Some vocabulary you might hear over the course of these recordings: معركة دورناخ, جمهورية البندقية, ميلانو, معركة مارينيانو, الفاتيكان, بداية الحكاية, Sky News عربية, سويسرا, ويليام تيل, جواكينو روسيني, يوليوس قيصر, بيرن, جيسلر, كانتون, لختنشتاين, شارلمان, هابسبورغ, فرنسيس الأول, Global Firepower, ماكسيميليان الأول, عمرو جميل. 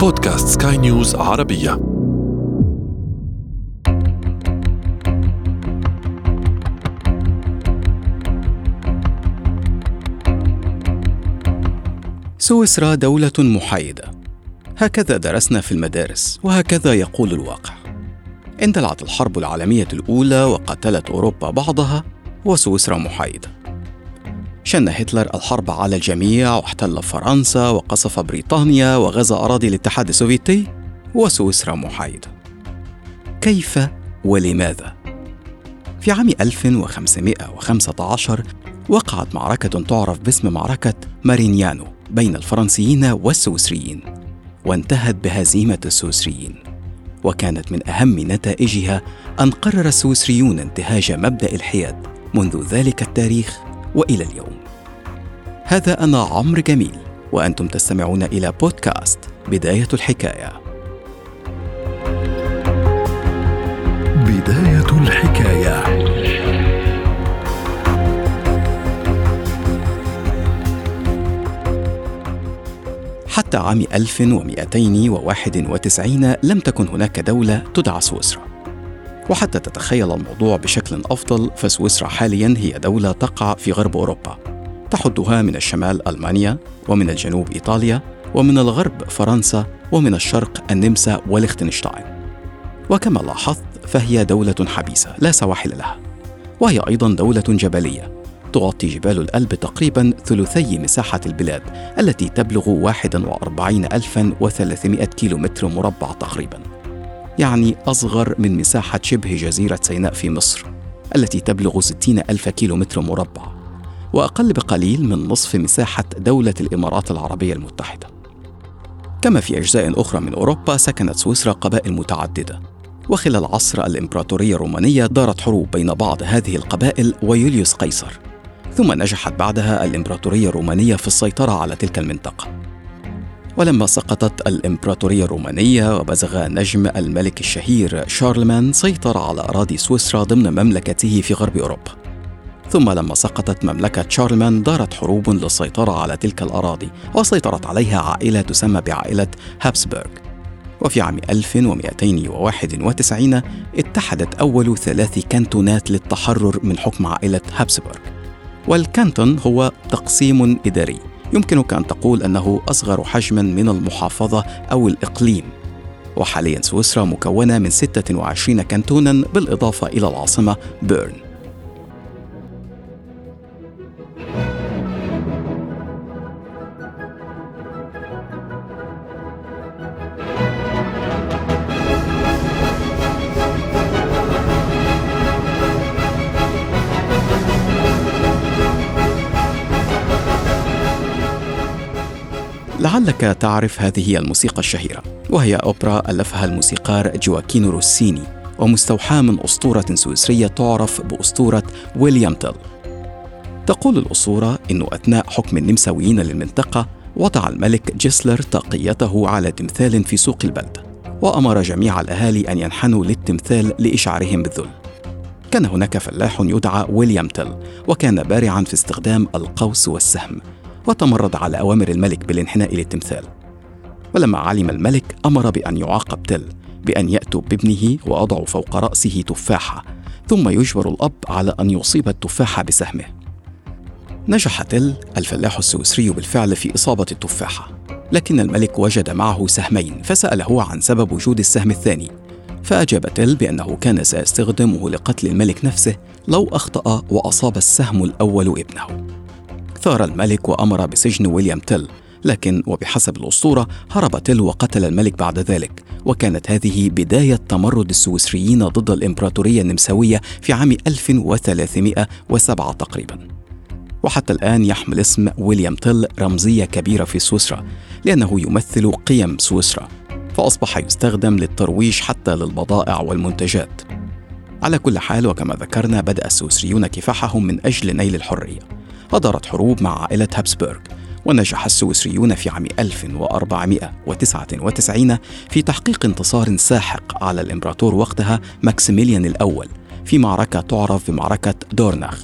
بودكاست سكاي نيوز عربية. سويسرا دولة محايدة، هكذا درسنا في المدارس وهكذا يقول الواقع. اندلعت الحرب العالمية الأولى وقتلت أوروبا بعضها، وسويسرا محايدة. شن هتلر الحرب على الجميع واحتل فرنسا وقصف بريطانيا وغزا أراضي الاتحاد السوفيتي، وسويسرا محايدة. كيف ولماذا؟ في عام 1515 وقعت معركة تعرف باسم معركة مارينيانو بين الفرنسيين والسويسريين، وانتهت بهزيمة السويسريين. وكانت من أهم نتائجها أن قرر السويسريون انتهاج مبدأ الحياد منذ ذلك التاريخ وإلى اليوم. هذا أنا عمرو جميل، وأنتم تستمعون إلى بودكاست بداية الحكاية. بداية الحكاية. حتى عام 1291 لم تكن هناك دولة تدعى سويسرا. وحتى تتخيل الموضوع بشكل أفضل، فسويسرا حالياً هي دولة تقع في غرب أوروبا، تحدها من الشمال ألمانيا، ومن الجنوب إيطاليا، ومن الغرب فرنسا، ومن الشرق النمسا ولختنشتاين. وكما لاحظت فهي دولة حبيسة لا سواحل لها، وهي أيضاً دولة جبلية، تغطي جبال الألب تقريباً ثلثي مساحة البلاد التي تبلغ 41,300 كيلومتر مربع تقريباً، يعني أصغر من مساحة شبه جزيرة سيناء في مصر التي تبلغ 60,000 كيلومتر مربع، وأقل بقليل من نصف مساحة دولة الإمارات العربية المتحدة. كما في أجزاء أخرى من أوروبا، سكنت سويسرا قبائل متعددة، وخلال عصر الإمبراطورية الرومانية دارت حروب بين بعض هذه القبائل ويوليوس قيصر، ثم نجحت بعدها الإمبراطورية الرومانية في السيطرة على تلك المنطقة. ولما سقطت الإمبراطورية الرومانية وبزغ نجم الملك الشهير شارلمان، سيطر على أراضي سويسرا ضمن مملكته في غرب أوروبا. ثم لما سقطت مملكة شارلمان دارت حروب للسيطرة على تلك الأراضي، وسيطرت عليها عائلة تسمى بعائلة هابسبورغ. وفي عام 1291 اتحدت أول 3 كانتونات للتحرر من حكم عائلة هابسبورغ. والكانتون هو تقسيم إداري يمكنك أن تقول أنه أصغر حجماً من المحافظة أو الإقليم. وحالياً سويسرا مكونة من 26 كانتوناً بالإضافة إلى العاصمة بيرن. لعلك تعرف هذه الموسيقى الشهيرة، وهي أوبرا ألفها الموسيقار جواكينو روسيني، ومستوحاة من أسطورة سويسرية تعرف بأسطورة ويليام تيل. تقول الأسطورة إنه أثناء حكم النمساويين للمنطقة، وضع الملك جيسلر طاقيته على تمثال في سوق البلدة، وأمر جميع الأهالي أن ينحنوا للتمثال لإشعارهم بالذل. كان هناك فلاح يدعى ويليام تيل، وكان بارعاً في استخدام القوس والسهم، وتمرد على أوامر الملك بالانحناء للتمثال. ولما علم الملك أمر بأن يعاقب تل بأن يأتوا بابنه وأضعوا فوق رأسه تفاحة، ثم يجبر الأب على أن يصيب التفاحة بسهمه. نجح تل الفلاح السويسري بالفعل في إصابة التفاحة، لكن الملك وجد معه سهمين، فسأله عن سبب وجود السهم الثاني، فأجاب تل بأنه كان سيستخدمه لقتل الملك نفسه لو أخطأ وأصاب السهم الأول ابنه. ثار الملك وأمر بسجن ويليام تيل، لكن وبحسب الأسطورة هرب تيل وقتل الملك بعد ذلك. وكانت هذه بداية تمرد السويسريين ضد الإمبراطورية النمساوية في عام 1307 تقريبا. وحتى الآن يحمل اسم ويليام تيل رمزية كبيرة في سويسرا، لأنه يمثل قيم سويسرا، فأصبح يستخدم للترويج حتى للبضائع والمنتجات. على كل حال، وكما ذكرنا، بدأ السويسريون كفاحهم من أجل نيل الحرية، ودارت حروب مع عائلة هابسبورغ. ونجح السويسريون في عام 1499 في تحقيق انتصار ساحق على الإمبراطور وقتها ماكسيميليان الأول في معركة تعرف بمعركة دورناخ،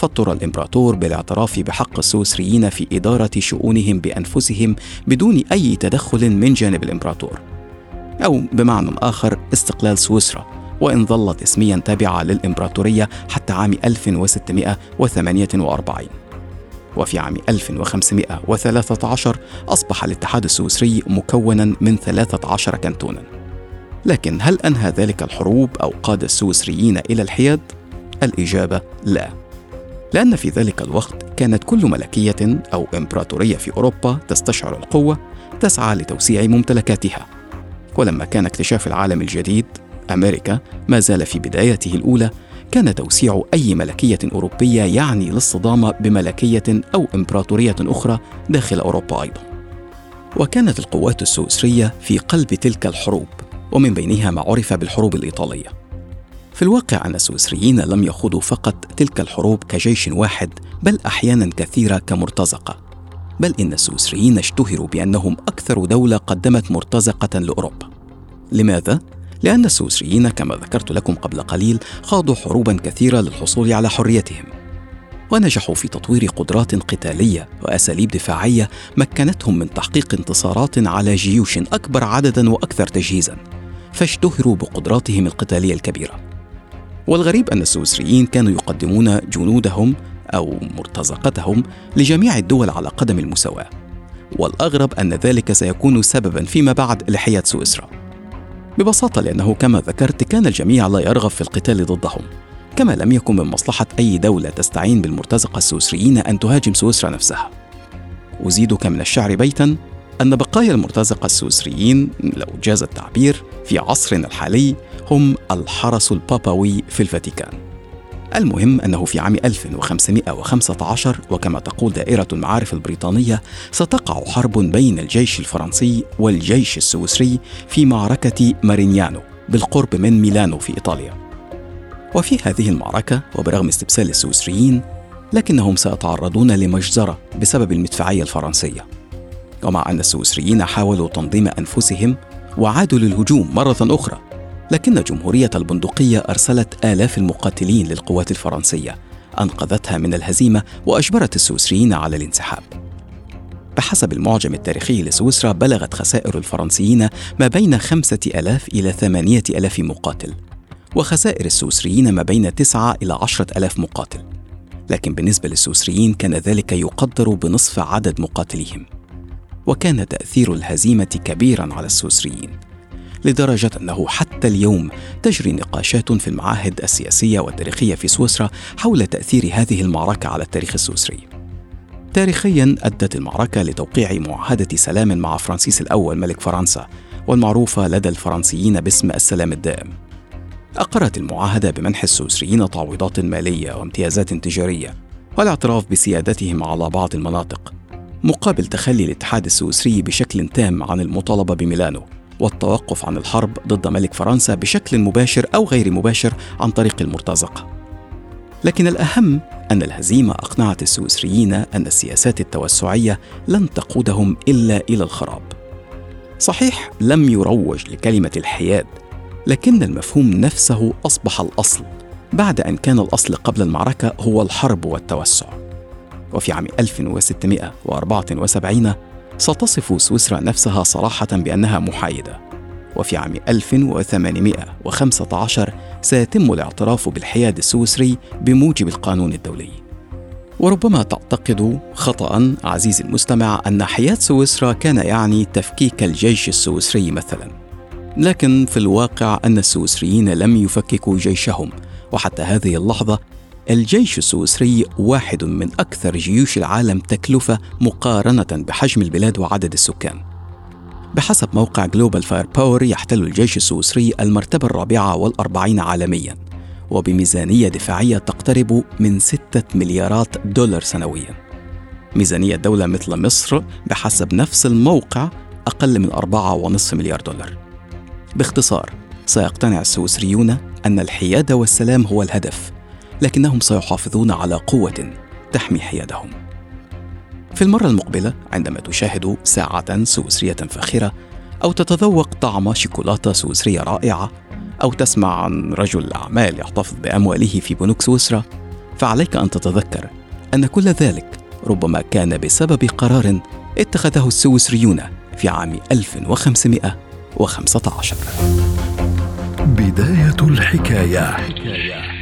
فاضطر الإمبراطور بالاعتراف بحق السويسريين في إدارة شؤونهم بأنفسهم بدون أي تدخل من جانب الإمبراطور، أو بمعنى آخر استقلال سويسرا، وإن ظلت اسميا تابعة للإمبراطورية حتى عام 1648. وفي عام 1513 أصبح الاتحاد السويسري مكونا من 13 كنتونا. لكن هل أنهى ذلك الحروب أو قاد السويسريين إلى الحياد؟ الإجابة لا، لأن في ذلك الوقت كانت كل ملكية أو إمبراطورية في أوروبا تستشعر القوة تسعى لتوسيع ممتلكاتها. ولما كان اكتشاف العالم الجديد، أمريكا ما زال في بدايته الأولى، كان توسيع أي ملكية أوروبية يعني الاصطدام بملكية أو إمبراطورية أخرى داخل أوروبا أيضا. وكانت القوات السويسرية في قلب تلك الحروب، ومن بينها ما عرف بالحروب الإيطالية. في الواقع أن السويسريين لم يخوضوا فقط تلك الحروب كجيش واحد، بل أحيانا كثيرة كمرتزقة، بل إن السويسريين اشتهروا بأنهم أكثر دولة قدمت مرتزقة لأوروبا. لماذا؟ لأن السويسريين كما ذكرت لكم قبل قليل خاضوا حروبا كثيرة للحصول على حريتهم، ونجحوا في تطوير قدرات قتالية وأساليب دفاعية مكنتهم من تحقيق انتصارات على جيوش أكبر عددا وأكثر تجهيزا، فاشتهروا بقدراتهم القتالية الكبيرة. والغريب أن السويسريين كانوا يقدمون جنودهم أو مرتزقتهم لجميع الدول على قدم المساواة، والأغرب أن ذلك سيكون سببا فيما بعد لحياد سويسرا، ببساطة لأنه كما ذكرت كان الجميع لا يرغب في القتال ضدهم، كما لم يكن من مصلحة أي دولة تستعين بالمرتزقة السويسريين أن تهاجم سويسرا نفسها. أزيدك من الشعر بيتا أن بقايا المرتزقة السويسريين، لو جاز التعبير، في عصرنا الحالي هم الحرس البابوي في الفاتيكان. المهم أنه في عام 1515، وكما تقول دائرة المعارف البريطانية، ستقع حرب بين الجيش الفرنسي والجيش السويسري في معركة مارينيانو بالقرب من ميلانو في إيطاليا. وفي هذه المعركة، وبرغم استبسال السويسريين، لكنهم سيتعرضون لمجزرة بسبب المدفعية الفرنسية. ومع أن السويسريين حاولوا تنظيم أنفسهم وعادوا للهجوم مرة أخرى، لكن جمهورية البندقية أرسلت آلاف المقاتلين للقوات الفرنسية، أنقذتها من الهزيمة وأجبرت السويسريين على الانسحاب. بحسب المعجم التاريخي لسويسرا، بلغت خسائر الفرنسيين ما بين 5000 إلى 8000 مقاتل، وخسائر السويسريين ما بين 9 إلى 10000 مقاتل، لكن بالنسبة للسويسريين كان ذلك يقدر بنصف عدد مقاتليهم. وكان تأثير الهزيمة كبيراً على السويسريين، لدرجة أنه حتى اليوم تجري نقاشات في المعاهد السياسية والتاريخية في سويسرا حول تأثير هذه المعركة على التاريخ السويسري. تاريخياً أدت المعركة لتوقيع معاهدة سلام مع فرنسيس الأول ملك فرنسا، والمعروفة لدى الفرنسيين باسم السلام الدائم. أقرت المعاهدة بمنح السويسريين تعويضات مالية وامتيازات تجارية والاعتراف بسيادتهم على بعض المناطق، مقابل تخلي الاتحاد السويسري بشكل تام عن المطالبة بميلانو والتوقف عن الحرب ضد ملك فرنسا بشكل مباشر أو غير مباشر عن طريق المرتزقة. لكن الأهم أن الهزيمة أقنعت السويسريين أن السياسات التوسعية لن تقودهم إلا إلى الخراب. صحيح لم يروج لكلمة الحياد، لكن المفهوم نفسه أصبح الأصل، بعد أن كان الأصل قبل المعركة هو الحرب والتوسع. وفي عام 1674 ستصف سويسرا نفسها صراحة بأنها محايدة، وفي عام 1815 سيتم الاعتراف بالحياد السويسري بموجب القانون الدولي. وربما تعتقد خطأ عزيزي المستمع أن حياد سويسرا كان يعني تفكيك الجيش السويسري مثلا، لكن في الواقع أن السويسريين لم يفككوا جيشهم، وحتى هذه اللحظة الجيش السويسري واحد من أكثر جيوش العالم تكلفة مقارنة بحجم البلاد وعدد السكان. بحسب موقع Global Firepower يحتل الجيش السويسري المرتبة 44 عالمياً، وبميزانية دفاعية تقترب من 6 مليارات دولار سنوياً. ميزانية دولة مثل مصر بحسب نفس الموقع أقل من 4.5 مليار دولار. باختصار، سيقتنع السويسريون أن الحياد والسلام هو الهدف، لكنهم سيحافظون على قوة تحمي حيادهم. في المرة المقبلة، عندما تشاهد ساعة سويسرية فاخرة، أو تتذوق طعم شوكولاتة سويسرية رائعة، أو تسمع عن رجل أعمال يحتفظ بأمواله في بنوك سويسرا، فعليك أن تتذكر أن كل ذلك ربما كان بسبب قرار اتخذه السويسريون في عام 1515. بداية الحكاية.